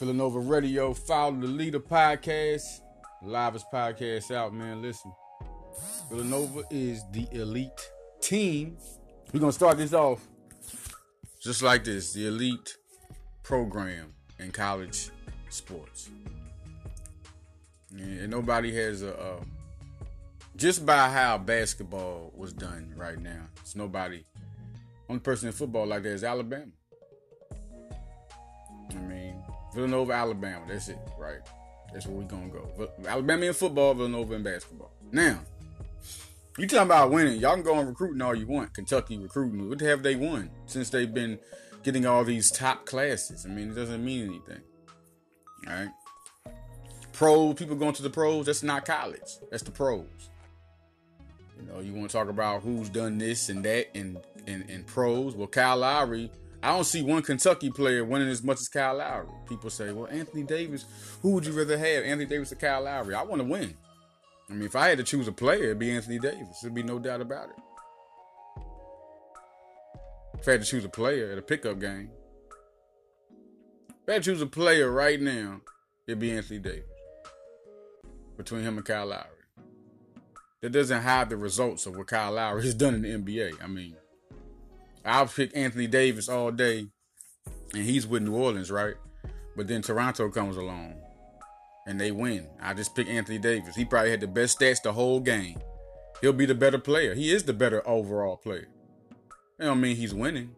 Villanova Radio, follow the Leader Podcast. Livest podcast out, man. Listen, Villanova is the elite team. We're going to start this off just like this. The elite program in college sports. And nobody has a just by how basketball was done right now, it's nobody. Only person in football like that is Alabama. I mean, Villanova, Alabama. That's it, right? That's where we're going to go. Alabama in football, Villanova in basketball. Now, you talking about winning. Y'all can go on recruiting all you want. Kentucky recruiting. What have they won since they've been getting all these top classes? I mean, it doesn't mean anything. All right? Pro, people going to the pros, that's not college. That's the pros. You know, you want to talk about who's done this and that and pros. Well, Kyle Lowry, I don't see one Kentucky player winning as much as Kyle Lowry. People say, well, Anthony Davis, who would you rather have, Anthony Davis or Kyle Lowry? I want to win. I mean, if I had to choose a player, it'd be Anthony Davis. There'd be no doubt about it. If I had to choose a player at a pickup game, if I had to choose a player right now, it'd be Anthony Davis. Between him and Kyle Lowry. That doesn't hide the results of what Kyle Lowry has done in the NBA. I mean, I'll pick Anthony Davis all day, and he's with New Orleans, right? But then Toronto comes along, and they win. I just pick Anthony Davis. He probably had the best stats the whole game. He'll be the better player. He is the better overall player. That don't mean he's winning.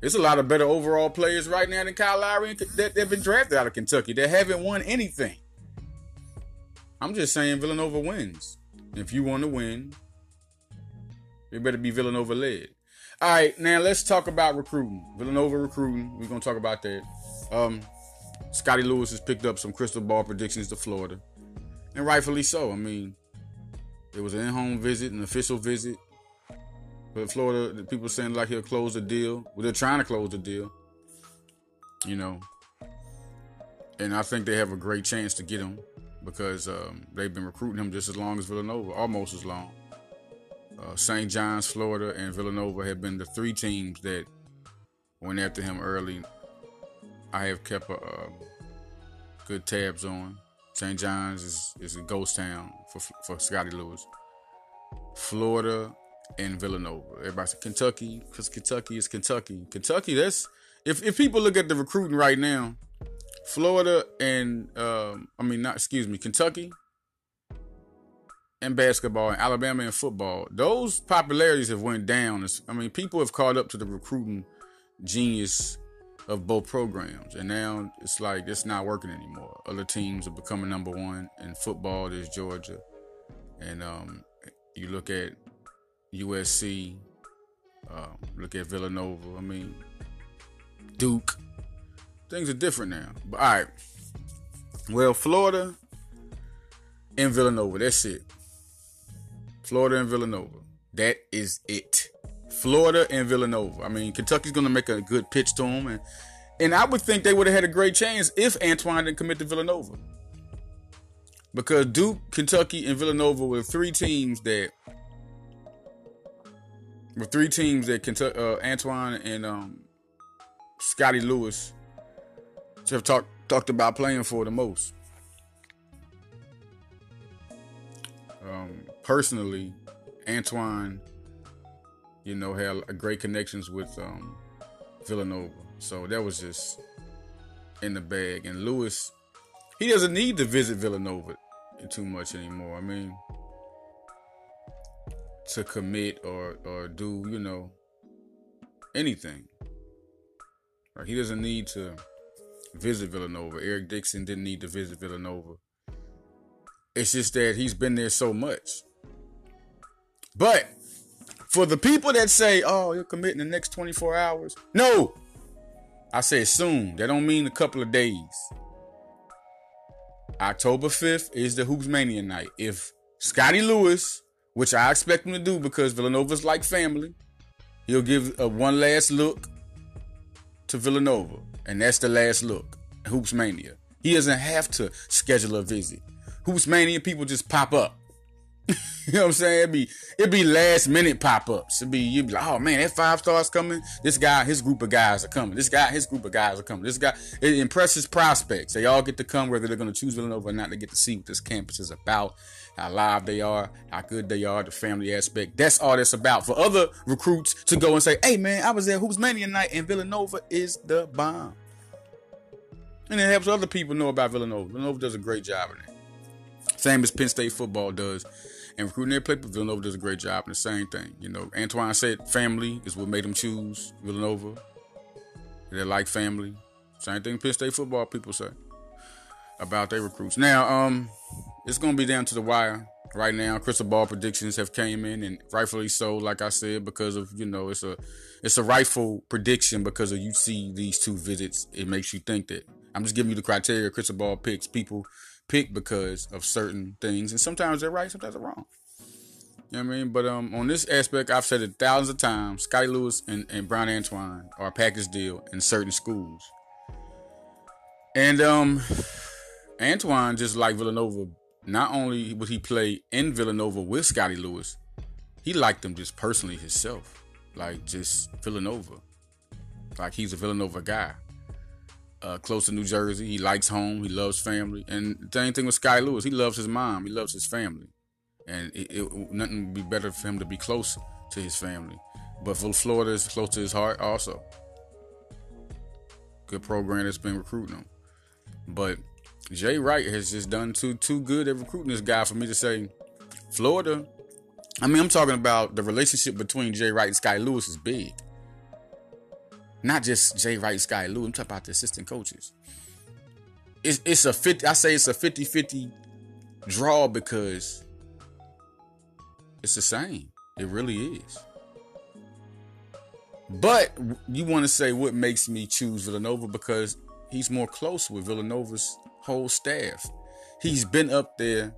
There's a lot of better overall players right now than Kyle Lowry that have been drafted out of Kentucky that haven't won anything. I'm just saying Villanova wins. If you want to win, it better be Villanova-led. All right, now let's talk about recruiting. Villanova recruiting. We're going to talk about that. Scottie Lewis has picked up some crystal ball predictions to Florida, and rightfully so. I mean, it was an in-home visit, an official visit. But Florida, the people saying like he'll close the deal. Well, they're trying to close the deal, you know. And I think they have a great chance to get him because they've been recruiting him just as long as Villanova, almost as long. St. John's, Florida, and Villanova have been the three teams that went after him early. I have kept good tabs on. St. John's is a ghost town for Scottie Lewis. Florida and Villanova. Everybody said Kentucky, because Kentucky is Kentucky. Kentucky, that's if people look at the recruiting right now, Florida and Kentucky and basketball and Alabama and football, those popularities have went down. I mean, people have caught up to the recruiting genius of both programs, and now it's like it's not working anymore. Other teams are becoming number one in football. There's Georgia, and you look at USC, look at Villanova. I mean, Duke. Things are different now. But all right. Well, Florida and Villanova. That's it. Florida and Villanova. That is it. Florida and Villanova. I mean, Kentucky's going to make a good pitch to them. And I would think they would have had a great chance if Antoine didn't commit to Villanova. Because Duke, Kentucky, and Villanova were three teams that Kentucky, Antoine and Scottie Lewis have talked about playing for the most. Personally, Antoine, you know, had great connections with Villanova, so that was just in the bag. And Lewis, he doesn't need to visit Villanova too much anymore. I mean, to commit or do, you know, anything. Like, he doesn't need to visit Villanova. Eric Dixon didn't need to visit Villanova. It's just that he's been there so much. But for the people that say, oh, he'll commit in the next 24 hours. No. I said soon. That don't mean a couple of days. October 5th is the Hoops Mania night. If Scottie Lewis, which I expect him to do because Villanova's like family, he'll give a one last look to Villanova. And that's the last look. Hoops Mania. He doesn't have to schedule a visit. Hoops Mania people just pop up. You know what I'm saying? It'd be last minute pop-ups. You'd be like, oh man, that five star's coming. This guy, his group of guys are coming. This guy, his group of guys are coming. This guy, it impresses prospects. They all get to come, whether they're going to choose Villanova or not. They get to see what this campus is about, how live they are, how good they are, the family aspect. That's all that's about. For other recruits to go and say, hey man, I was there Hoops Mania night and Villanova is the bomb. And it helps other people know about Villanova. Villanova does a great job in that. Same as Penn State football does. And recruiting their players, Villanova does a great job in the same thing. You know, Antoine said family is what made them choose Villanova. They like family. Same thing Penn State football people say about their recruits. Now, it's going to be down to the wire right now. Crystal ball predictions have came in, and rightfully so, like I said, because of, you know, it's a rightful prediction because of you see these two visits. It makes you think that. I'm just giving you the criteria crystal ball picks people pick because of certain things, and sometimes they're right, sometimes they're wrong. You know what I mean? But on this aspect, I've said it thousands of times, Scottie Lewis and Brown Antoine are a package deal in certain schools. And Antoine, just like Villanova, not only would he play in Villanova with Scottie Lewis, he liked them just personally himself. Like, just Villanova. Like, he's a Villanova guy. Close to New Jersey. He likes home. He loves family. And the same thing with Scottie Lewis. He loves his mom. He loves his family. And nothing would be better for him to be close to his family. But Florida is close to his heart also. Good program that's been recruiting him. But Jay Wright has just done too good at recruiting this guy for me to say Florida. I mean, I'm talking about the relationship between Jay Wright and Scottie Lewis is big. Not just Jay Wright, Scottie Lewis. I'm talking about the assistant coaches. It's a 50-50 draw because it's the same. It really is. But you want to say what makes me choose Villanova because he's more close with Villanova's whole staff. He's been up there,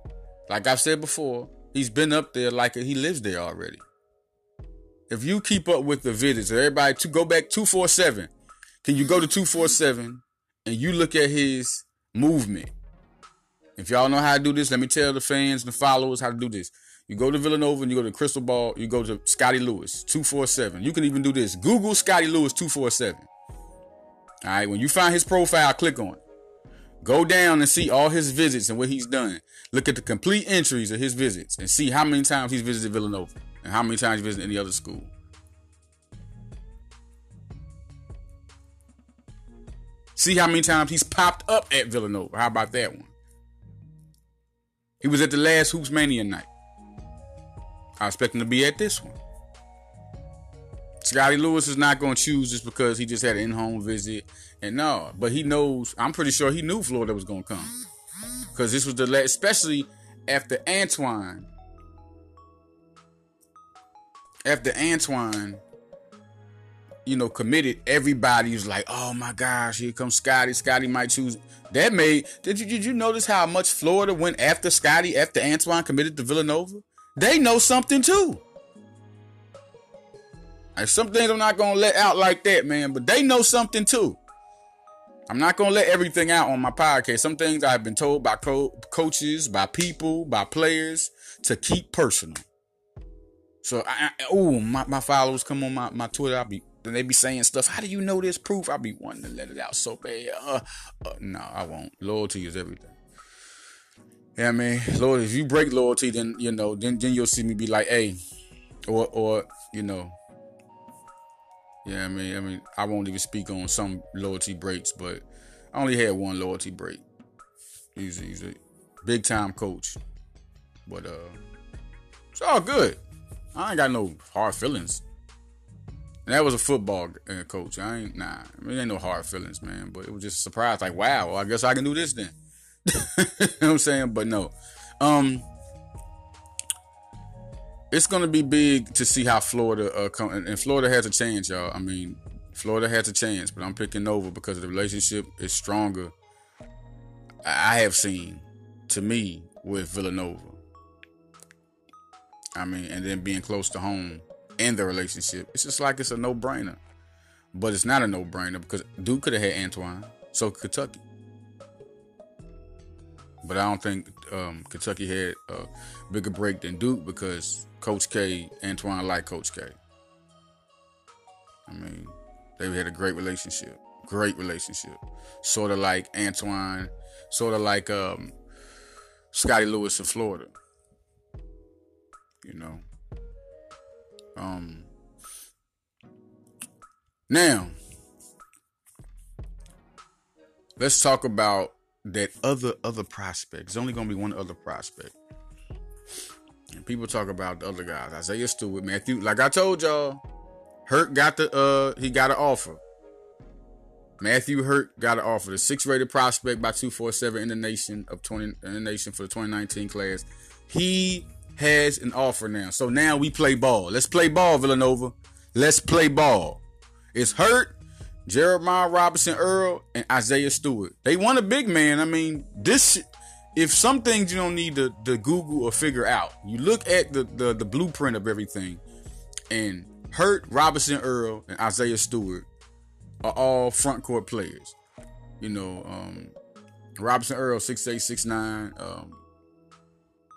like I've said before. He's been up there like he lives there already. If you keep up with the visits, everybody to go back 247. Can you go to 247 and you look at his movement? If y'all know how to do this, let me tell the fans and the followers how to do this. You go to Villanova and you go to Crystal Ball, you go to Scottie Lewis, 247. You can even do this. Google Scottie Lewis 247. All right, when you find his profile, click on it. Go down and see all his visits and what he's done. Look at the complete entries of his visits and see how many times he's visited Villanova. And how many times you visit any other school? See how many times he's popped up at Villanova. How about that one? He was at the last Hoops Mania night. I expect him to be at this one. Scottie Lewis is not going to choose just because he just had an in-home visit. And no, but he knows, I'm pretty sure he knew Florida was going to come. Because this was the last, especially after Antoine. After Antoine, you know, committed, everybody was like, oh my gosh, here comes Scottie. Scottie might choose. That made, did you notice how much Florida went after Scottie after Antoine committed to Villanova? They know something too. Like, some things I'm not going to let out like that, man, but they know something too. I'm not going to let everything out on my podcast. Some things I've been told by coaches, by people, by players to keep personal. So, my followers come on my Twitter. They be saying stuff. How do you know this proof? I be wanting to let it out so bad. No, I won't. Loyalty is everything. Yeah, I mean, Lord, if you break loyalty, then, you know, then you'll see me be like, hey, or you know. Yeah, I mean, I won't even speak on some loyalty breaks, but I only had one loyalty break. He's a big time coach, but it's all good. I ain't got no hard feelings. And that was a football coach. I mean, ain't no hard feelings, man. But it was just a surprise. Like, wow, well, I guess I can do this then. You know what I'm saying? But no. It's going to be big to see how Florida comes. And Florida has a chance, y'all. I mean, Florida has a chance. But I'm picking Nova because the relationship is stronger. I have seen, to me, with Villanova. I mean, and then being close to home and the relationship. It's just like it's a no-brainer. But it's not a no-brainer because Duke could have had Antoine. So could Kentucky. But I don't think Kentucky had a bigger break than Duke because Coach K, Antoine liked Coach K. I mean, they had a great relationship. Great relationship. Sort of like Antoine, sort of like Scottie Lewis in Florida. You know. Now, let's talk about that other prospect. There's only going to be one other prospect. And people talk about the other guys. Isaiah Stewart, Matthew. Like I told y'all, Hurt got the, he got an offer. Matthew Hurt got an offer. The 6th-rated prospect by 247 in the nation for the 2019 class. He has an offer now. So now we play ball. Let's play ball, Villanova. Let's play ball. It's Hurt, Jeremiah Robinson-Earl, and Isaiah Stewart. They want a big man. I mean, this, if some things you don't need to Google or figure out, you look at the blueprint of everything, and Hurt, Robinson-Earl, and Isaiah Stewart are all front court players. You know, Robinson-Earl, 6'8", 6'9",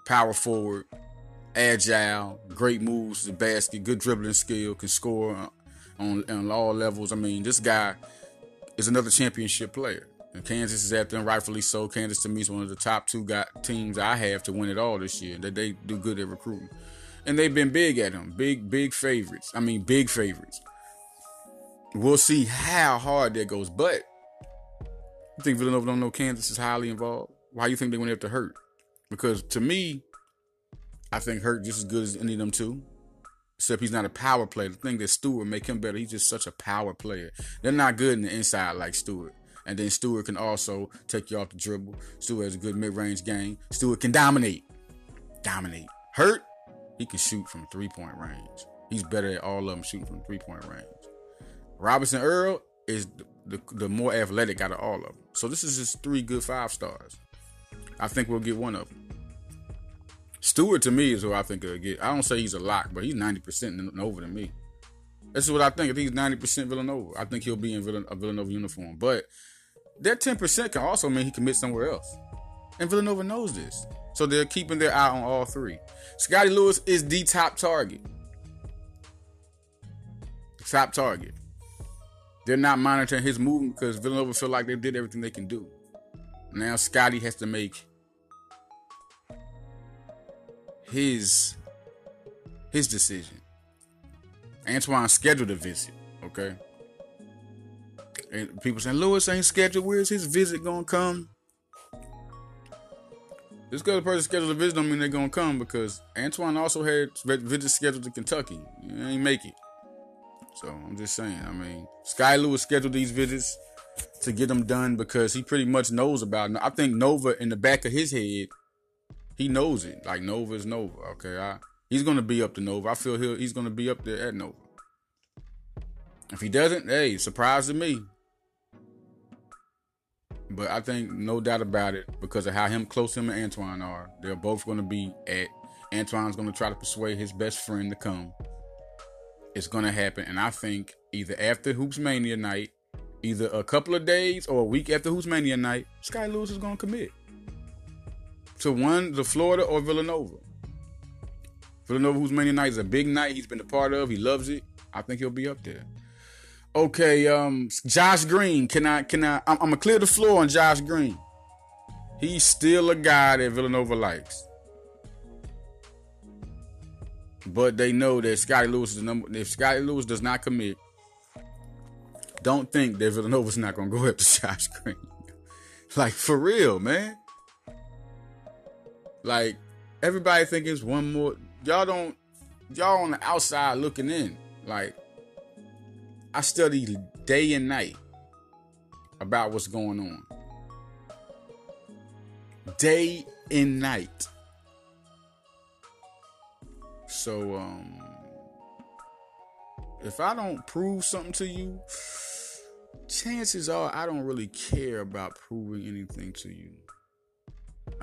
power forward, agile, great moves to the basket, good dribbling skill, can score on all levels. I mean, this guy is another championship player. And Kansas is after him, rightfully so. Kansas, to me, is one of the top two teams I have to win it all this year. They do good at recruiting. And they've been big at him. Big favorites. I mean, big favorites. We'll see how hard that goes. But you think Villanova don't know Kansas is highly involved? Why do you think they went after Hurt? Because to me, I think Hurt just as good as any of them two. Except he's not a power player. The thing that Stewart make him better, he's just such a power player. They're not good in the inside like Stewart. And then Stewart can also take you off the dribble. Stewart has a good mid-range game. Stewart can dominate. Dominate. Hurt, he can shoot from three-point range. He's better at all of them shooting from three-point range. Robinson-Earl is the more athletic out of all of them. So this is just three good 5 stars. I think we'll get one of them. Stewart, to me, is who I think it'll get. I don't say he's a lock, but he's 90% Villanova to me. This is what I think. I think he's 90% Villanova. I think he'll be in a Villanova uniform. But that 10% can also mean he commits somewhere else. And Villanova knows this. So they're keeping their eye on all three. Scottie Lewis is the top target. Top target. They're not monitoring his movement because Villanova feel like they did everything they can do. Now Scottie has to make his decision. Antoine scheduled a visit, okay? And people saying, Lewis ain't scheduled. Where's his visit going to come? This other person scheduled a visit don't mean they're going to come because Antoine also had visits scheduled to Kentucky. He ain't make it. So I'm just saying, I mean, Sky Lewis scheduled these visits to get them done because he pretty much knows about it. I think Nova in the back of his head, he knows it. Like, Nova is Nova, okay? He's going to be up to Nova. I feel he's going to be up there at Nova. If he doesn't, hey, surprise to me. But I think, no doubt about it, because of how close him and Antoine are, they're both going to be at. Antoine's going to try to persuade his best friend to come. It's going to happen. And I think either after Hoops Mania night, either a couple of days or a week after Hoops Mania night, Scottie Lewis is going to commit to the Florida or Villanova. Villanova Hoops Mania night is a big night. He's been a part of. He loves it. I think he'll be up there. Okay, Josh Green. I'm going to clear the floor on Josh Green. He's still a guy that Villanova likes. But they know that Scottie Lewis is the number. If Scottie Lewis does not commit, don't think that Villanova's not going to go after Josh Green. Like, for real, man. Like, everybody think it's one more. Y'all on the outside looking in. Like, I study day and night about what's going on. Day and night. So, if I don't prove something to you, chances are I don't really care about proving anything to you.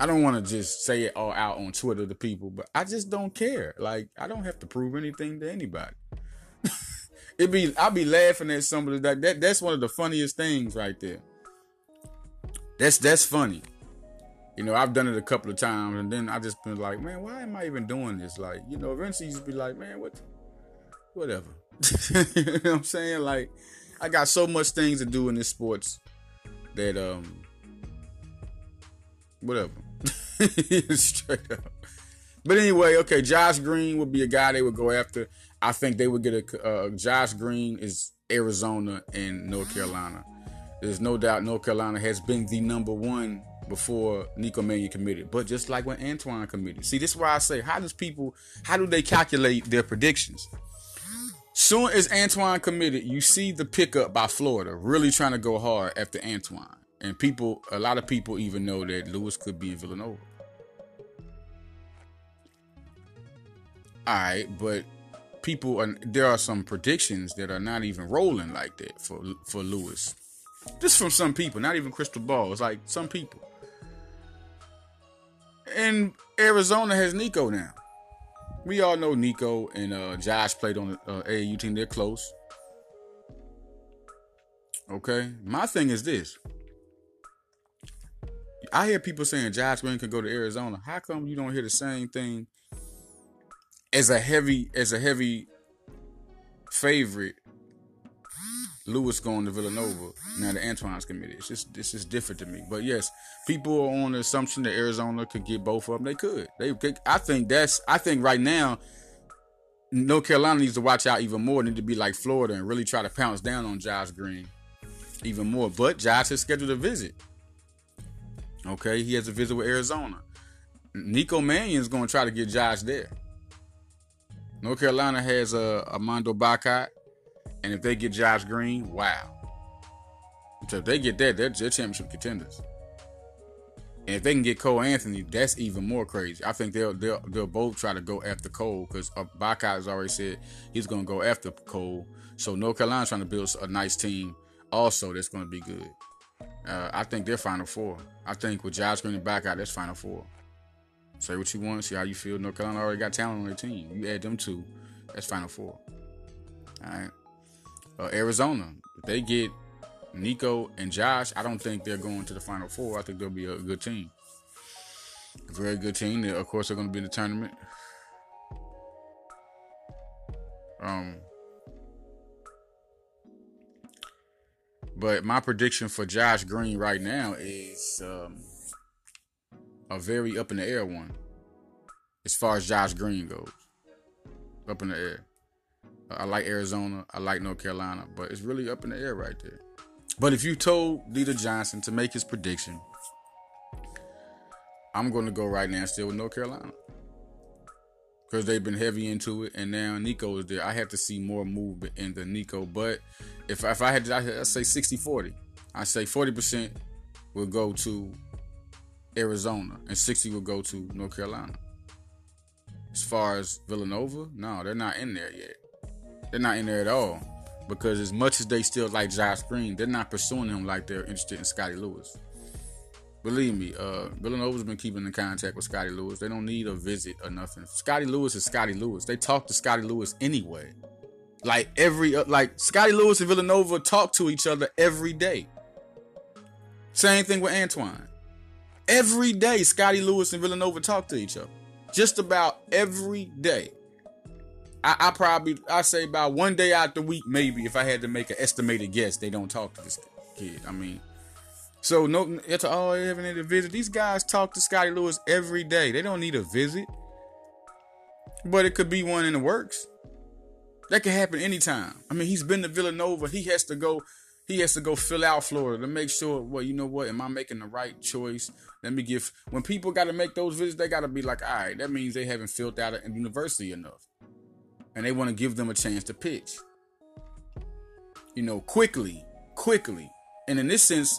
I don't want to just say it all out on Twitter to people, but I just don't care. Like, I don't have to prove anything to anybody. I'll be laughing at somebody that's one of the funniest things right there. That's funny. You know, I've done it a couple of times, and then I just been like, man, why am I even doing this? Like, you know, eventually you just be like, man, whatever. You know what I'm saying? Like, I got so much things to do in this sports that, whatever. Straight up. But anyway, okay, Josh Green would be a guy they would go after. I think they would get a, Josh Green is Arizona and North Carolina. There's no doubt North Carolina has been the number one before Nico Mannion committed. But just like when Antoine committed. See, this is why I say, how do they calculate their predictions? Soon as Antoine committed, you see the pickup by Florida really trying to go hard after Antoine. And a lot of people even know that Lewis could be in Villanova. All right, but there are some predictions that are not even rolling like that for Lewis. Just from some people, not even crystal ball. It's like some people. And Arizona has Nico now. We all know Nico and Josh played on the AAU team. They're close. Okay. My thing is this. I hear people saying Josh Green could go to Arizona. How come you don't hear the same thing as a heavy favorite? Lewis going to Villanova. Now that Antoine's committed. It's just, this is different to me. But yes, people are on the assumption that Arizona could get both of them. They could. I think right now, North Carolina needs to watch out even more. They need to be like Florida and really try to pounce down on Josh Green even more. But Josh has scheduled a visit. Okay, he has a visit with Arizona. Nico Mannion's going to try to get Josh there. North Carolina has Armando Bacot. And if they get Josh Green, wow. So if they get that, they're championship contenders. And if they can get Cole Anthony, that's even more crazy. I think they'll both try to go after Cole because Bacot has already said he's going to go after Cole. So North Carolina's trying to build a nice team also that's going to be good. I think they're Final Four. I think with Josh Green and Bacot, that's Final Four. Say what you want, see how you feel. North Carolina already got talent on their team. You add them two, that's Final Four. All right. Arizona, if they get Nico and Josh, I don't think they're going to the Final Four. I think they'll be a good team. A very good team. Of course, they're going to be in the tournament. But my prediction for Josh Green right now is a very up in the air one as far as Josh Green goes. Up in the air. I like Arizona. I like North Carolina. But it's really up in the air right there. But if you told Lita Johnson to make his prediction, I'm going to go right now still with North Carolina. Because they've been heavy into it. And now Nico is there. I have to see more movement in the Nico. But if I had to, I'd say 60-40. I'd say 40% will go to Arizona. And 60 will go to North Carolina. As far as Villanova, no, they're not in there yet. They're not in there at all because as much as they still like Josh Green, they're not pursuing him like they're interested in Scottie Lewis. Believe me, Villanova's been keeping in contact with Scottie Lewis. They don't need a visit or nothing. Scottie Lewis is Scottie Lewis. They talk to Scottie Lewis anyway. Like Scottie Lewis and Villanova talk to each other every day. Same thing with Antoine. Every day, Scottie Lewis and Villanova talk to each other. Just about every day. I say about one day out the week, maybe, if I had to make an estimated guess, they don't talk to this kid. I mean, so no, it's all they haven't had a visit. These guys talk to Scottie Lewis every day. They don't need a visit, but it could be one in the works. That could happen anytime. I mean, he's been to Villanova. He has to go fill out Florida to make sure, well, you know what? Am I making the right choice? When people got to make those visits, they got to be like, all right, that means they haven't filled out a university enough. And they want to give them a chance to pitch. You know, quickly. And in this sense,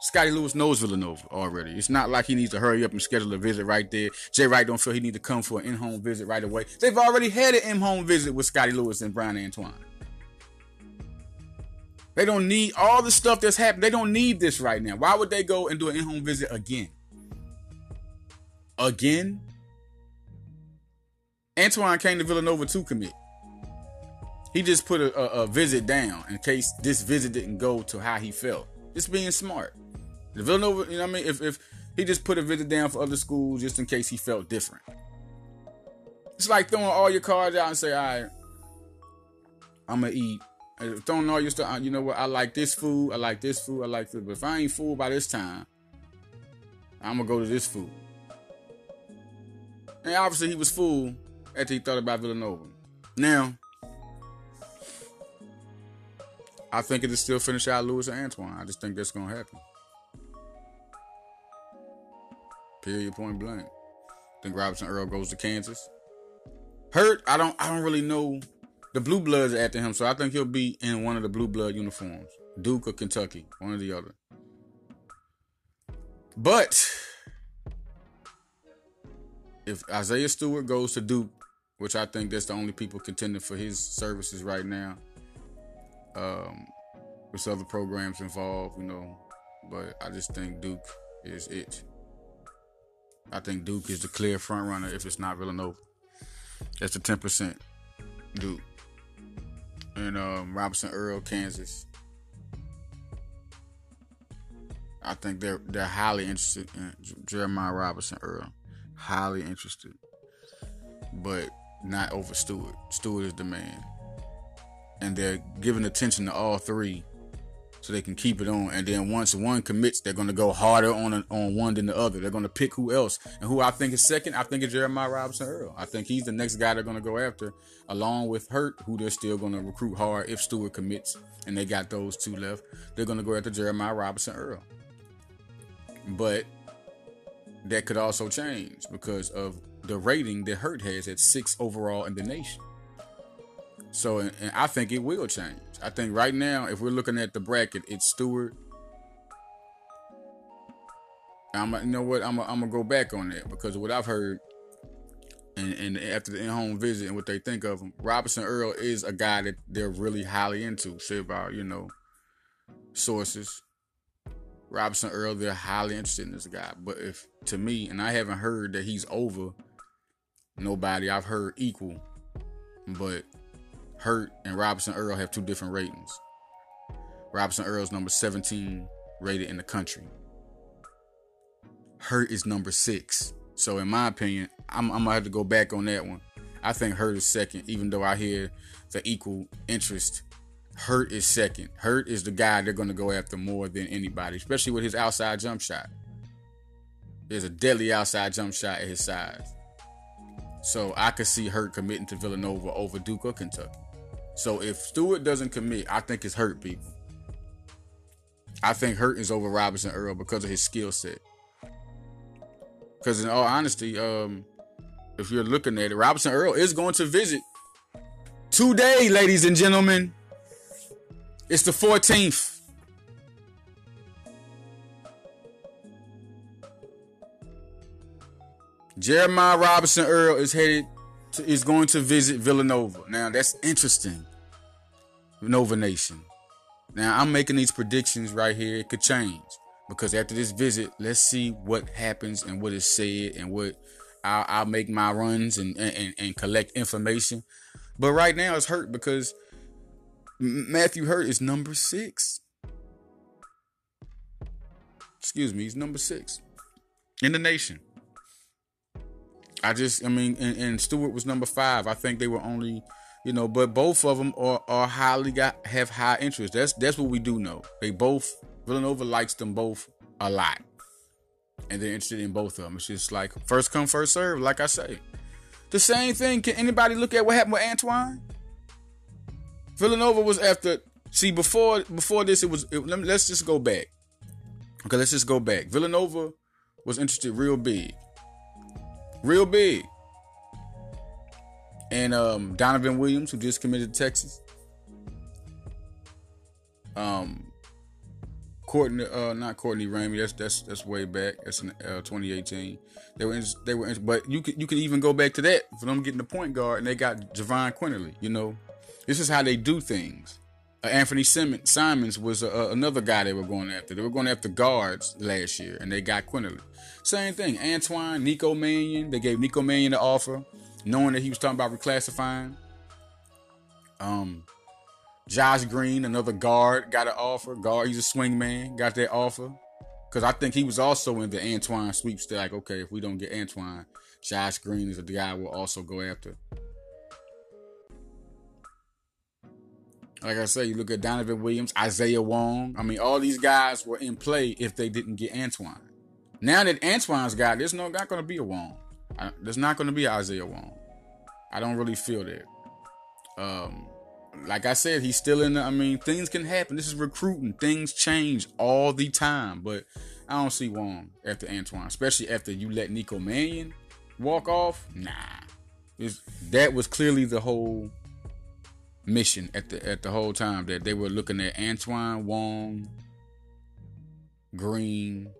Scottie Lewis knows Villanova already. It's not like he needs to hurry up and schedule a visit right there. Jay Wright don't feel he need to come for an in-home visit right away. They've already had an in-home visit with Scottie Lewis and Brian Antoine. They don't need all the stuff that's happened. They don't need this right now. Why would they go and do an in-home visit again? Again? Antoine came to Villanova to commit. He just put a visit down in case this visit didn't go to how he felt. Just being smart. The Villanova, you know what I mean? If He just put a visit down for other schools just in case he felt different. It's like throwing all your cards out and say, all right, I'm going to eat. Throwing all your stuff, you know what, I like this food, I like this food, I like this. But if I ain't fooled by this time, I'm going to go to this food. And obviously he was fooled after he thought about Villanova. Now, I think it'll still finish out Lewis and Antoine. I just think that's going to happen. Period, point blank. I think Robinson-Earl goes to Kansas. Hurt, I don't really know. The Blue Bloods are after him, so I think he'll be in one of the Blue Blood uniforms. Duke or Kentucky, one or the other. But if Isaiah Stewart goes to Duke, which I think that's the only people contending for his services right now. With other programs involved, you know. But I just think Duke is it. I think Duke is the clear front runner if it's not Villanova. That's the 10% Duke. And Robinson-Earl, Kansas. I think they're highly interested in Jeremiah Robinson-Earl. Highly interested. But not over Stewart. Stewart is the man. And they're giving attention to all three so they can keep it on. And then once one commits, they're going to go harder on one than the other. They're going to pick who else. And who I think is second, I think is Jeremiah Robinson-Earl. I think he's the next guy they're going to go after, along with Hurt, who they're still going to recruit hard if Stewart commits. And they got those two left. They're going to go after Jeremiah Robinson-Earl. But that could also change because of the rating that Hurt has at 6 overall in the nation. So, and I think it will change. I think right now, if we're looking at the bracket, it's Stewart. I'm gonna go back on that because what I've heard, and after the in-home visit and what they think of him, Robinson-Earl is a guy that they're really highly into. Said by, you know, sources. Robinson-Earl, they're highly interested in this guy. But if, to me, and I haven't heard that he's over nobody. I've heard equal, but Hurt and Robinson-Earl have two different ratings. Robinson-Earl's number 17 rated in the country. Hurt is number 6. So in my opinion, I'm going to have to go back on that one. I think Hurt is second, even though I hear the equal interest. Hurt is second. Hurt is the guy they're going to go after more than anybody, especially with his outside jump shot. There's a deadly outside jump shot at his size. So I could see Hurt committing to Villanova over Duke or Kentucky. So if Stewart doesn't commit, I think it's Hurt, people. I think Hurt is over Robinson-Earl because of his skill set. Because in all honesty, if you're looking at it, Robinson-Earl is going to visit today, ladies and gentlemen. It's the 14th. Jeremiah Robinson-Earl is going to visit Villanova. Now, that's interesting. Nova Nation. Now, I'm making these predictions right here. It could change. Because after this visit, let's see what happens and what is said and what I'll make my runs and collect information. But right now, it's Hurt because Matthew Hurt is number 6. Excuse me, he's number 6 in the nation. And Stewart was number 5. I think they were only, you know, but both of them are have high interest. That's what we do know. Villanova likes them both a lot. And they're interested in both of them. It's just like first come, first serve, like I say. The same thing. Can anybody look at what happened with Antoine? Villanova was after, before this, let's just go back. Okay, let's just go back. Villanova was interested real big. And Donovan Williams, who just committed to Texas. Not Courtney Ramey. That's way back. That's in 2018. But you can even go back to that for them getting the point guard, and they got Jahvon Quinerly. You know, this is how they do things. Anthony Simons was another guy they were going after. They were going after guards last year, and they got Quinerly. Same thing. Antoine, Nico Mannion. They gave Nico Mannion the offer, knowing that he was talking about reclassifying. Josh Green, another guard, got an offer. Guard, he's a swing man, got that offer. because I think he was also in the Antoine sweepstakes. Like, okay, if we don't get Antoine, Josh Green is the guy we'll also go after. Like I said, you look at Donovan Williams, Isaiah Wong. I mean, all these guys were in play if they didn't get Antoine. Now that Antoine's got, there's not going to be a Wong. There's not going to be Isaiah Wong. I don't really feel that. Like I said, he's still in the, I mean, things can happen. This is recruiting. Things change all the time. But I don't see Wong after Antoine, especially after you let Nico Mannion walk off. Nah. That was clearly the whole mission at the whole time, that they were looking at Antoine, Wong, Green,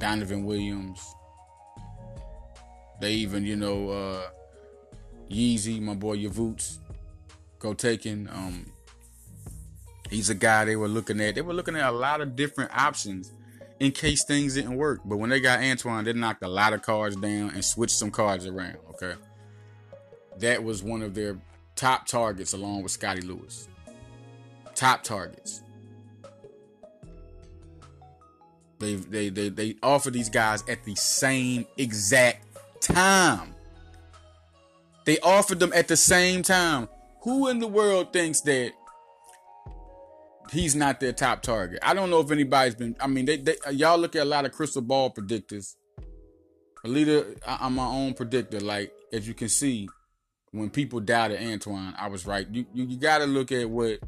Donovan Williams. They even, Yeezy, my boy Yavoots, go taking. He's a guy they were looking at. They were looking at a lot of different options in case things didn't work. But when they got Antoine, they knocked a lot of cards down and switched some cards around. Okay, that was one of their top targets, along with Scottie Lewis. Top targets. They offer these guys at the same exact time. They offered them at the same time. Who in the world thinks that he's not their top target? I don't know if anybody's been. I mean, they y'all look at a lot of crystal ball predictors. I'm my own predictor. Like, as you can see, when people doubted Antoine, I was right. You got to look at what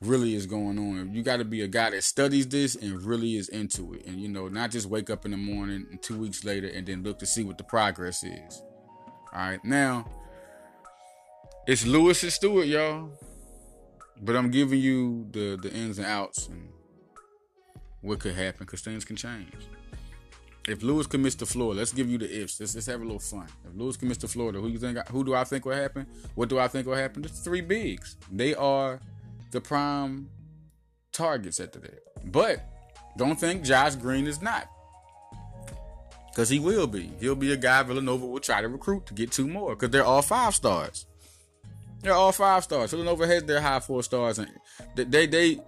really is going on. You got to be a guy that studies this and really is into it. And, not just wake up in the morning and 2 weeks later and then look to see what the progress is. All right, now it's Lewis and Stewart, y'all. But I'm giving you the ins and outs and what could happen, because things can change. If Lewis commits to Florida, let's give you the ifs. Let's have a little fun. If Lewis commits to Florida, who do I think will happen? What do I think will happen? It's three bigs. They are the prime targets after that. But don't think Josh Green is not. Because he will be. He'll be a guy Villanova will try to recruit to get two more. Because they're all five stars. They're all five stars. Villanova has their high four stars. And they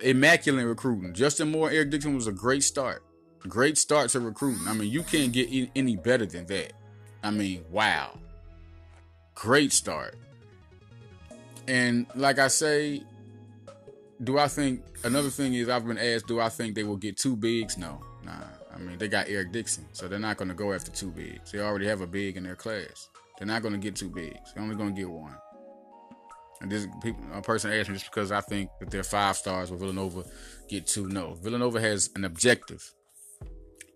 immaculate recruiting. Justin Moore and Eric Dixon was a great start. Great start to recruiting. I mean, you can't get any better than that. I mean, wow. Great start. And like I say, another thing is, I've been asked, do I think they will get two bigs? No. Nah. I mean, they got Eric Dixon, so they're not going to go after two bigs. They already have a big in their class. They're not going to get two bigs. They're only going to get one. And a person asked me, just because I think that they're five stars, will Villanova get two? No. Villanova has an objective.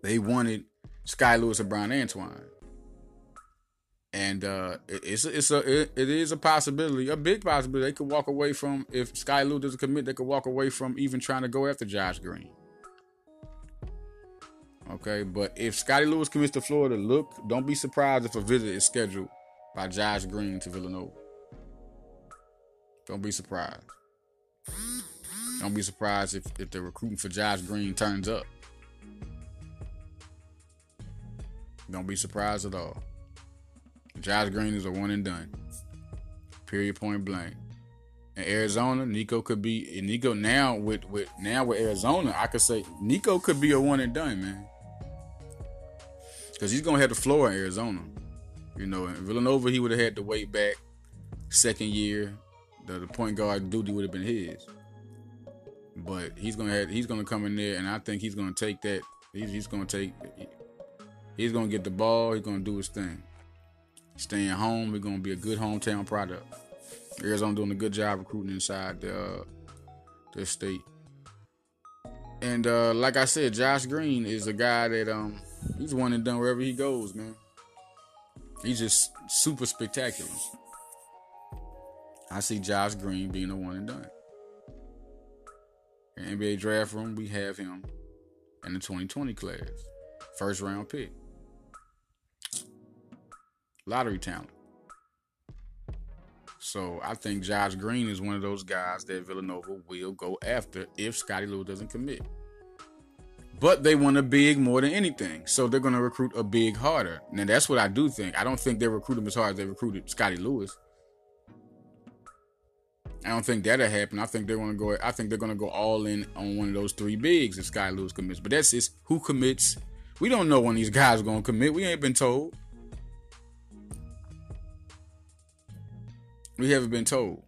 They wanted Sky Lewis and Brian Antoine. And it is a possibility, a big possibility. They could walk away from, if Sky Lewis doesn't commit, they could walk away from even trying to go after Josh Green. Okay, but if Scottie Lewis commits to Florida, don't be surprised if a visit is scheduled by Josh Green to Villanova. Don't be surprised. Don't be surprised if the recruiting for Josh Green turns up. Don't be surprised at all. Josh Green is a one and done. Period, point blank. In Arizona, Nico now with Arizona, I could say Nico could be a one and done, man. Because he's going to have to floor in Arizona. In Villanova, he would have had to wait back second year. The point guard duty would have been his. But he's going to come in there, and I think he's going to take that. He's going to get the ball. He's going to do his thing. Staying home, we're going to be a good hometown product. Arizona doing a good job recruiting inside the state. And like I said, Josh Green is a guy that he's one and done wherever he goes, man. He's just super spectacular. I see Josh Green being a one and done. In NBA draft room, we have him in the 2020 class. First round pick. Lottery talent. So I think Josh Green is one of those guys that Villanova will go after if Scottie Lewis doesn't commit. But they want a big more than anything, so they're going to recruit a big harder. Now, that's what I do think. I don't think they recruit him as hard as they recruited Scottie Lewis. I don't think that'll happen. I think they're going to go. I think they're going to go all in on one of those three bigs if Scottie Lewis commits. But that's just who commits. We don't know when these guys are going to commit. We ain't been told. We haven't been told.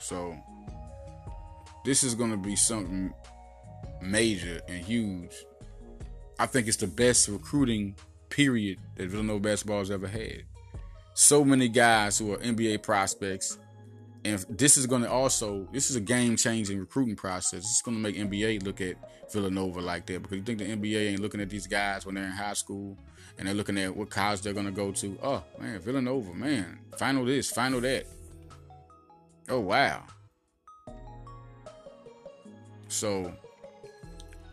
So this is going to be something major and huge. I think it's the best recruiting period that Villanova basketball has ever had. So many guys who are NBA prospects. And this is going to also, this is a game-changing recruiting process. It's going to make NBA look at Villanova like that, because you think the NBA ain't looking at these guys when they're in high school and they're looking at what college they're going to go to. Oh, man, Villanova, man, final this, final that. Oh, wow. So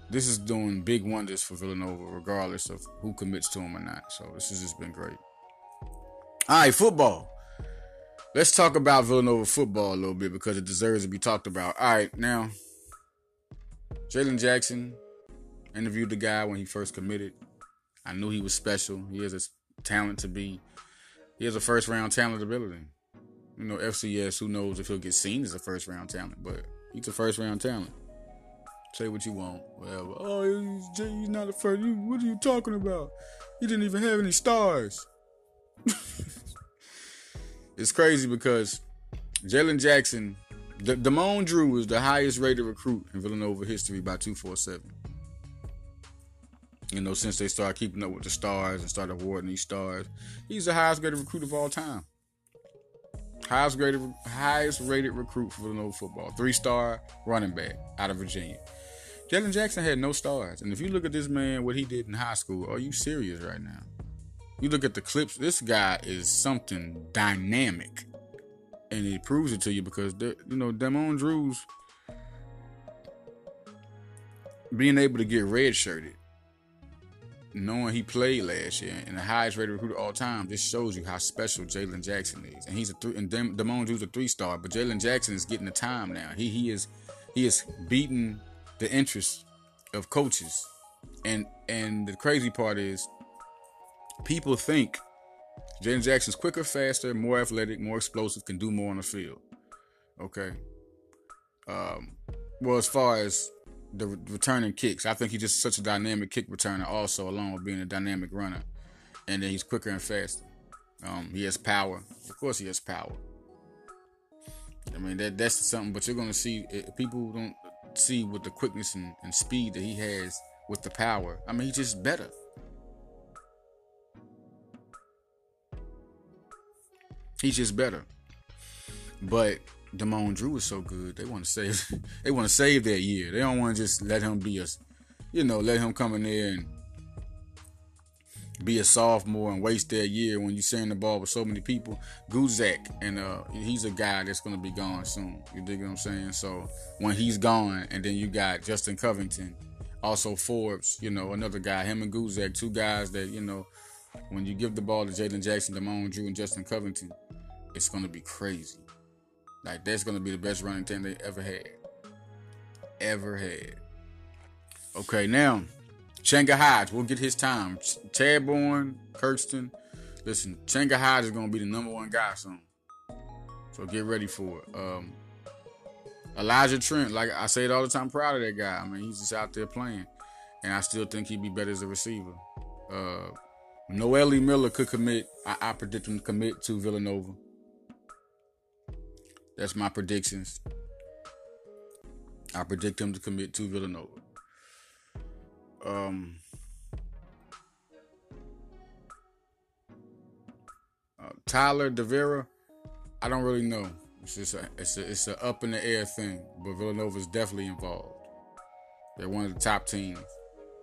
this is doing big wonders for Villanova, regardless of who commits to them or not. So this has just been great. All right, football. Let's talk about Villanova football a little bit, because it deserves to be talked about. All right, now, Jaylen Jackson, interviewed the guy when he first committed. I knew he was special. He has a talent to be. He has a first-round talent ability. You know, FCS, who knows if he'll get seen as a first-round talent, but he's a first-round talent. Say what you want, whatever. Oh, he's not a first. What are you talking about? He didn't even have any stars. It's crazy because Jaylen Jackson, Damone Drew is the highest rated recruit in Villanova history by 247. You know, since they started keeping up with the stars and started awarding these stars, he's the highest rated recruit of all time. Highest rated recruit for Villanova football. 3-star running back out of Virginia. Jaylen Jackson had no stars. And if you look at this man, what he did in high school, are you serious right now? You look at the clips, this guy is something dynamic. And it proves it to you because, you know, Damone Drew's being able to get redshirted, knowing he played last year and the highest rated recruit of all time, this shows you how special Jaylen Jackson is. And he's Damone Drew's a 3-star, but Jaylen Jackson is getting the time now. He is beating the interest of coaches. And the crazy part is, people think Jaylen Jackson's quicker, faster, more athletic, more explosive, can do more on the field. Okay. Well, as far as the returning kicks, I think he's just such a dynamic kick returner also, along with being a dynamic runner. And then he's quicker and faster. He has power. Of course he has power. I mean, that's something, but you're going to see, people don't see with the quickness and speed that he has with the power. I mean, he's just better. He's just better. But Damone Drew is so good, they want to save that year. They don't want to just let him be a, you know, let him come in there and be a sophomore and waste that year when you're sharing the ball with so many people. Guzak, and he's a guy that's going to be gone soon. You dig what I'm saying? So when he's gone, and then you got Justin Covington, also Forbes, you know, another guy, him and Guzak, two guys that, you know, when you give the ball to Jaylen Jackson, Damone Drew, and Justin Covington, it's going to be crazy. Like, that's going to be the best running team they ever had. Okay, now, Changa Hodge will get his time. Tadborn, Kirkston. Listen, Changa Hodge is going to be the number one guy soon. So get ready for it. Elijah Trent, like I say it all the time, proud of that guy. I mean, he's just out there playing. And I still think he'd be better as a receiver. Noelle Miller could commit. I predict him to commit to Villanova. That's my predictions. I predict him to commit to Villanova. Tyler DeVera, I don't really know. It's just it's a up in the air thing, but Villanova is definitely involved. They're one of the top teams.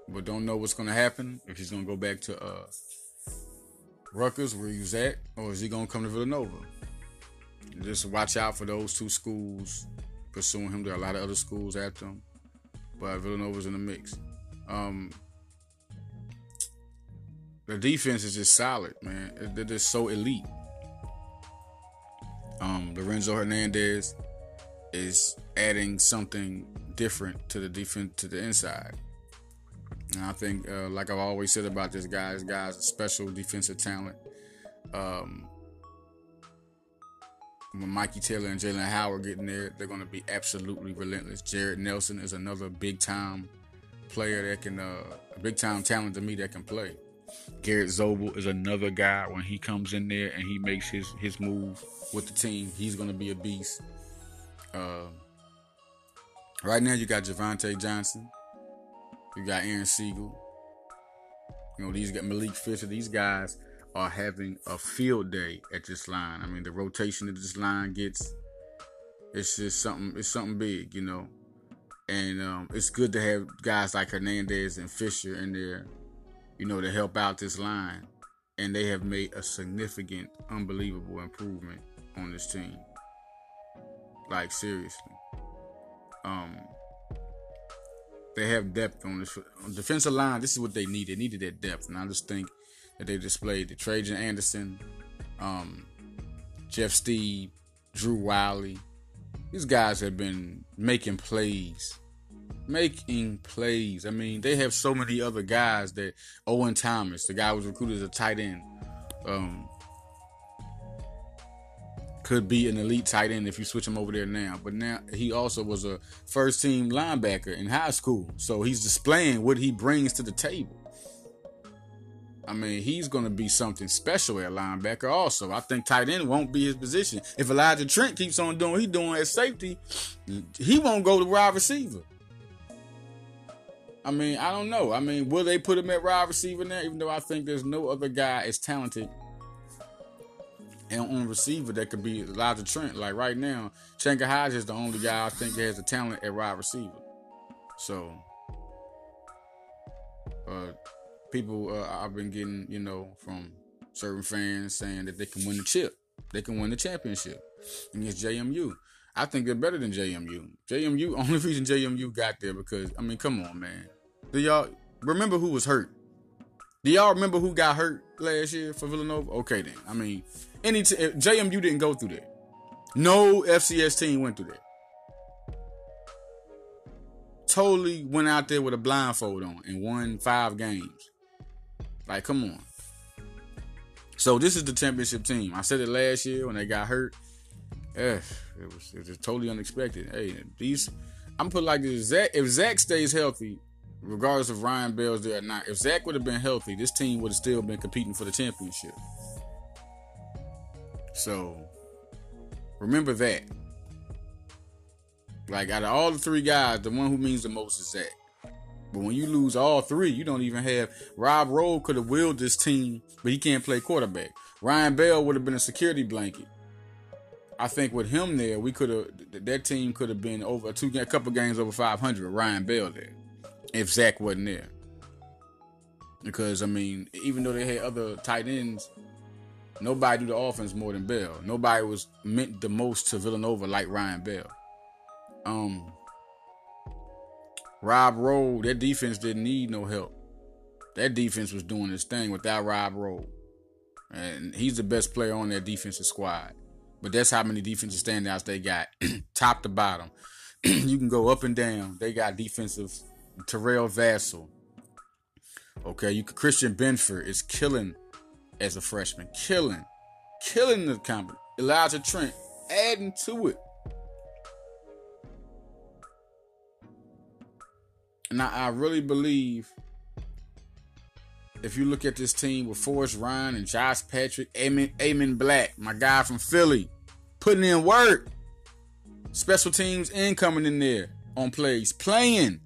But don't know what's going to happen, if he's going to go back to Rutgers, where he was at, or is he going to come to Villanova? Just watch out for those two schools pursuing him. There are a lot of other schools after him, but Villanova's in the mix. The defense is just solid, man. They're just so elite. Lorenzo Hernandez is adding something different to the defense, to the inside. And I think, like I've always said about this guy, this guy's a special defensive talent. When Mikey Taylor and Jalen Howard get in there, they're going to be absolutely relentless. Jared Nelson is another big-time player that can, a big-time talent to me that can play. Garrett Zobel is another guy. When he comes in there and he makes his move with the team, he's going to be a beast. Right now, you got Javante Johnson. You got Aaron Siegel. You know, these got Malik Fisher. These guys are having a field day at this line. I mean, the rotation that this line gets, it's just something. It's something big, you know. And it's good to have guys like Hernandez and Fisher in there, you know, to help out this line. And they have made a significant, unbelievable improvement on this team. Like, seriously, they have depth on this defensive line. This is what they needed. They needed that depth, and I just think that they displayed the Trajan Anderson, Jeff Steed, Drew Wiley. These guys have been making plays. Making plays. I mean, they have so many other guys that Owen Thomas, the guy who was recruited as a tight end, could be an elite tight end if you switch him over there now. But now he also was a first-team linebacker in high school. So he's displaying what he brings to the table. I mean, he's going to be something special at linebacker also. I think tight end won't be his position. If Elijah Trent keeps on doing what he's doing at safety, he won't go to wide receiver. I mean, I don't know. I mean, will they put him at wide receiver now? Even though I think there's no other guy as talented and on receiver that could be Elijah Trent. Like right now, Changa Hodge is the only guy I think that has the talent at wide receiver. So, people I've been getting, you know, from certain fans saying that they can win the chip. They can win the championship against JMU. I think they're better than JMU. JMU, only reason JMU got there because, I mean, come on, man. Do y'all remember who was hurt? Do y'all remember who got hurt last year for Villanova? Okay, then. I mean, JMU didn't go through that. No FCS team went through that. Totally went out there with a blindfold on and won 5 games. Like, come on. So this is the championship team. I said it last year when they got hurt. It was totally unexpected. Hey, I'm put like this: if Zach stays healthy, regardless of Ryan Bell's there or not, if Zach would have been healthy, this team would have still been competing for the championship. So remember that. Like, out of all the 3 guys, the one who means the most is Zach. But when you lose all 3, you don't even have... Rob Rowe could have willed this team, but he can't play quarterback. Ryan Bell would have been a security blanket. I think with him there, we could have... That team could have been over a couple games over 500 with Ryan Bell there, if Zach wasn't there. Because, I mean, even though they had other tight ends, nobody knew the offense more than Bell. Nobody was meant the most to Villanova like Ryan Bell. Rob Rowe, that defense didn't need no help. That defense was doing its thing without Rob Rowe. And he's the best player on that defensive squad. But that's how many defensive standouts they got, top to bottom. You can go up and down. They got defensive Terrell Vassell. Okay, Christian Benford is killing as a freshman. Killing the company. Elijah Trent, adding to it. And I really believe if you look at this team with Forrest Ryan and Josh Patrick, Amon Black, my guy from Philly, putting in work. Special teams and coming in there on plays. Playing.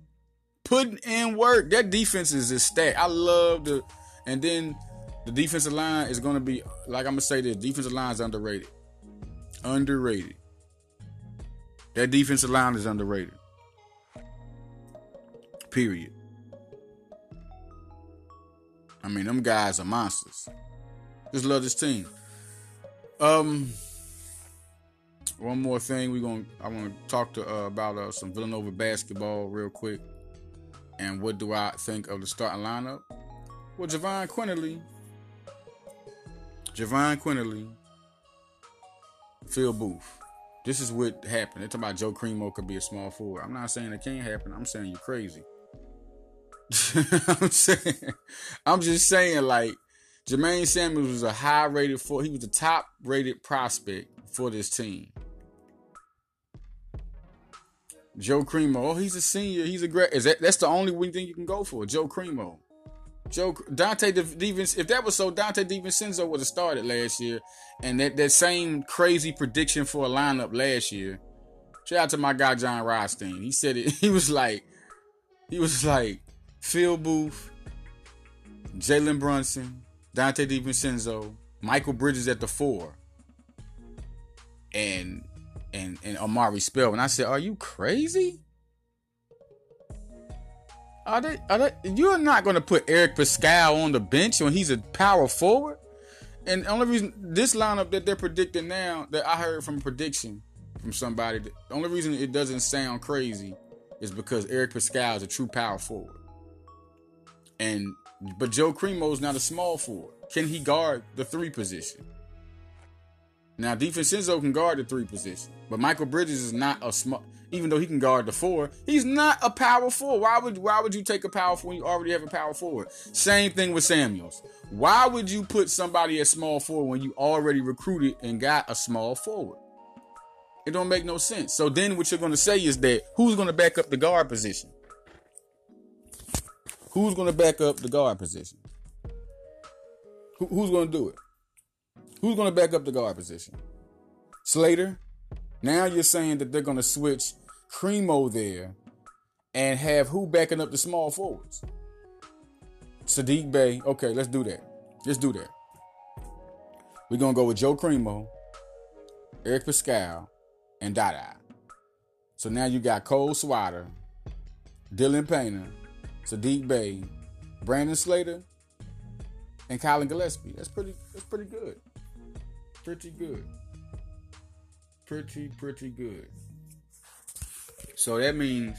Putting in work. That defense is just stacked. I love the... And then the defensive line is going to be... Like I'm going to say this, defensive line is underrated. That defensive line is underrated. Period. I mean, them guys are monsters. Just love this team. One more thing I want to talk to about some Villanova basketball real quick. And what do I think of the starting lineup? Well, Jahvon Quinerly, Phil Booth. This is what happened. They're talking about Joe Cremo could be a small forward. I'm not saying it can't happen. I'm saying you're crazy. I'm just saying, like, Jermaine Samuels was a high rated forward. He was the top rated prospect for this team. Joe Cremo. Oh, he's a senior. He's a great. That's the only thing you can go for? Joe Cremo. Dante DiVincenzo. If that was so, Dante DiVincenzo would have started last year. And that same crazy prediction for a lineup last year. Shout out to my guy John Rothstein. He said it. He was like Phil Booth, Jalen Brunson, Dante DiVincenzo, Michael Bridges at the 4, and Omari Spellman. And I said, "Are you crazy? You're not going to put Eric Pascal on the bench when he's a power forward?" And the only reason this lineup that they're predicting now, that I heard from a prediction from somebody, the only reason it doesn't sound crazy is because Eric Pascal is a true power forward. But Joe Cremo is not a small forward. Can he guard the 3 position? Now, DiVincenzo can guard the 3 position, but Michael Bridges is not a small. Even though he can guard the 4, he's not a power forward. Why would you take a power forward when you already have a power forward? Same thing with Samuels. Why would you put somebody at small forward when you already recruited and got a small forward? It don't make no sense. So then, what you're going to say is that who's going to back up the guard position? Who's going to back up the guard position? Who's going to do it? Who's going to back up the guard position? Slater? Now you're saying that they're going to switch Cremo there and have who backing up the small forwards? Sadiq Bey. Okay, let's do that. We're going to go with Joe Cremo, Eric Pascal, and Dada. So now you got Cole Swider, Dylan Painter, Sadiq Bey, Brandon Slater, and Colin Gillespie. That's pretty good. Pretty good. So that means,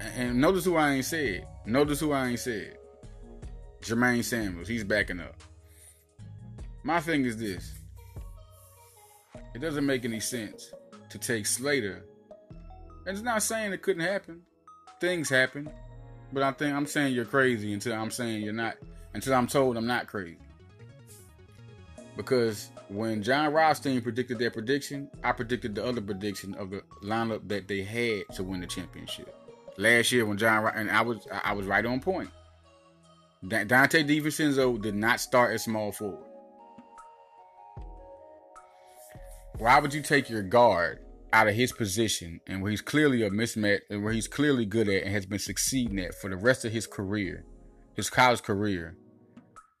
and notice who I ain't said. Jermaine Samuels, he's backing up. My thing is this. It doesn't make any sense to take Slater. And it's not saying it couldn't happen. Things happen. But I'm saying you're crazy until I'm saying you're not, until I'm told I'm not crazy. Because when John Rothstein predicted that prediction, I predicted the other prediction of the lineup that they had to win the championship last year. When I was right on point. Dante DiVincenzo did not start as small forward. Why would you take your guard out of his position and where he's clearly a mismatch and where he's clearly good at and has been succeeding at for the rest of his career, his college career,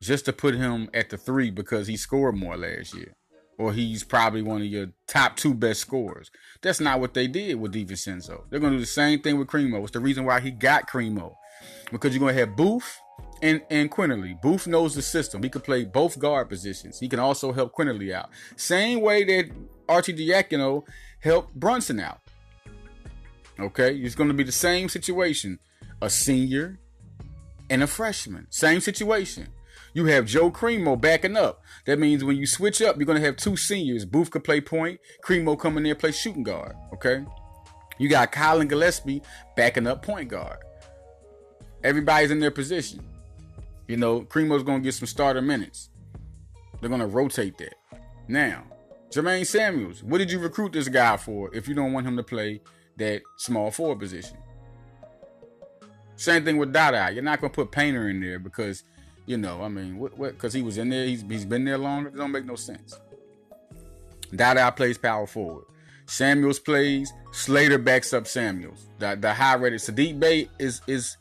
just to put him at the 3 because he scored more last year or he's probably one of your top 2 best scorers? That's not what they did with DiVincenzo. They're going to do the same thing with Cremo. It's the reason why he got Cremo, because you're going to have Booth and Quinerly. Booth knows the system. He can play both guard positions. He can also help Quinerly out. Same way that Archie Diacono helped Brunson out. Okay? It's going to be the same situation. A senior and a freshman. Same situation. You have Joe Cremo backing up. That means when you switch up, you're going to have 2 seniors. Booth could play point. Cremo come in there and play shooting guard. Okay? You got Colin Gillespie backing up point guard. Everybody's in their position. You know, Cremo's going to get some starter minutes. They're going to rotate that. Now, Jermaine Samuels, what did you recruit this guy for if you don't want him to play that small forward position? Same thing with Dada. You're not going to put Painter in there because, you know, I mean, what? Because he was in there. He's been there longer. It don't make no sense. Dada plays power forward. Samuels plays. Slater backs up Samuels. The high-rated Sadiq Bey is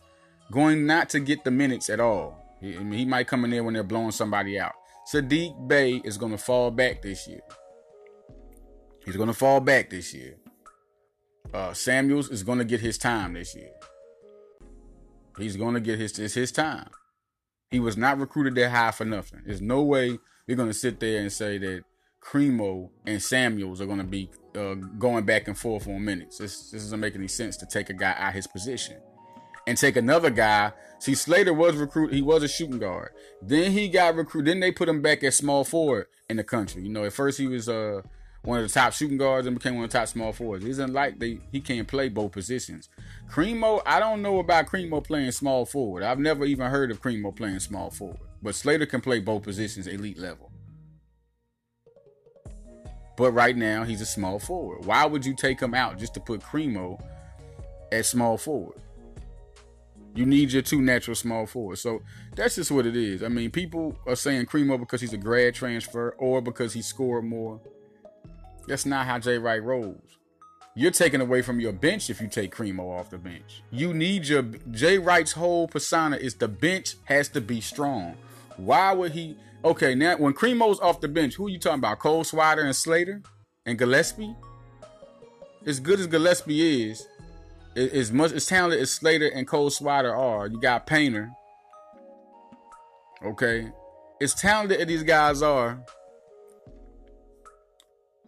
going not to get the minutes at all. He might come in there when they're blowing somebody out. Sadiq Bey is going to fall back this year. Samuels is going to get his time this year. He's going to get his time. He was not recruited that high for nothing. There's no way you're going to sit there and say that Cremo and Samuels are going to be going back and forth on minutes. This doesn't make any sense to take a guy out of his position and take another guy. See, Slater was recruited. He was a shooting guard. Then he got recruited. Then they put him back at small forward in the country. You know, at first he was one of the top shooting guards and became one of the top small forwards. It isn't like he can't play both positions. Cremo, I don't know about Cremo playing small forward. I've never even heard of Cremo playing small forward. But Slater can play both positions elite level. But right now, he's a small forward. Why would you take him out just to put Cremo at small forward? You need your two natural small forwards. So that's just what it is. I mean, people are saying Cremo because he's a grad transfer or because he scored more. That's not how Jay Wright rolls. You're taking away from your bench if you take Cremo off the bench. You need your... Jay Wright's whole persona is the bench has to be strong. Why would he... Okay, now when Cremo's off the bench, who are you talking about? Cole Swider and Slater and Gillespie? As good as Gillespie is, as much as talented as Slater and Cole Swider are, you got Painter. Okay. As talented as these guys are,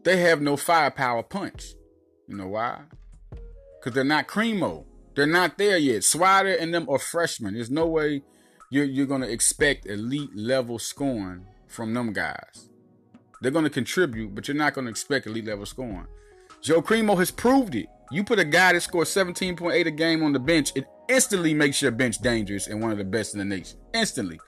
they have no firepower punch. You know why? Because they're not Cremo. They're not there yet. Swider and them are freshmen. There's no way you're going to expect elite level scoring from them guys. They're going to contribute, but you're not going to expect elite level scoring. Joe Cremo has proved it. You put a guy that scores 17.8 a game on the bench, it instantly makes your bench dangerous and one of the best in the nation. Instantly.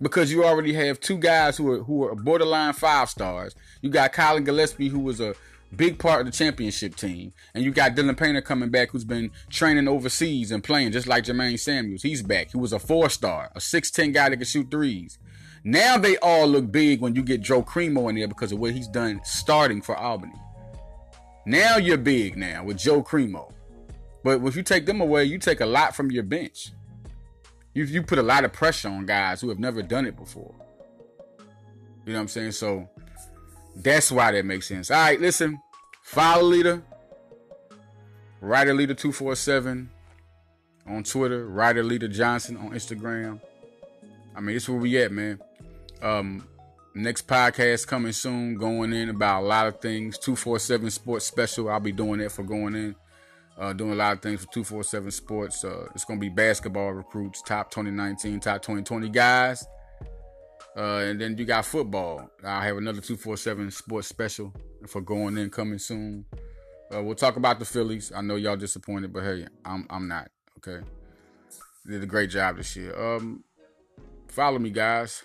Because you already have two guys who are borderline five stars. You got Colin Gillespie, who was a big part of the championship team. And you got Dylan Painter coming back, who's been training overseas and playing just like Jermaine Samuels. He's back. He was a 4-star, a 6'10 guy that can shoot threes. Now they all look big when you get Joe Cremo in there because of what he's done starting for Albany. Now you're big now with Joe Cremo. But if you take them away, you take a lot from your bench. You put a lot of pressure on guys who have never done it before. You know what I'm saying? So that's why that makes sense. All right, listen. Follow Leader. Writer Leader 247 on Twitter. Writer Leader Johnson on Instagram. I mean, it's where we at, man. Next podcast coming soon. Going in about a lot of things. 247 Sports Special. I'll be doing that for Going In. Doing a lot of things for 247 Sports. It's going to be basketball recruits. Top 2019, top 2020 guys. And then you got football. I'll have another 247 Sports Special for Going In coming soon. We'll talk about the Phillies. I know y'all disappointed, but hey, I'm not. Okay, did a great job this year. Follow me, guys.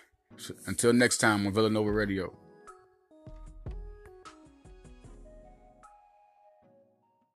Until next time on Villanova Radio.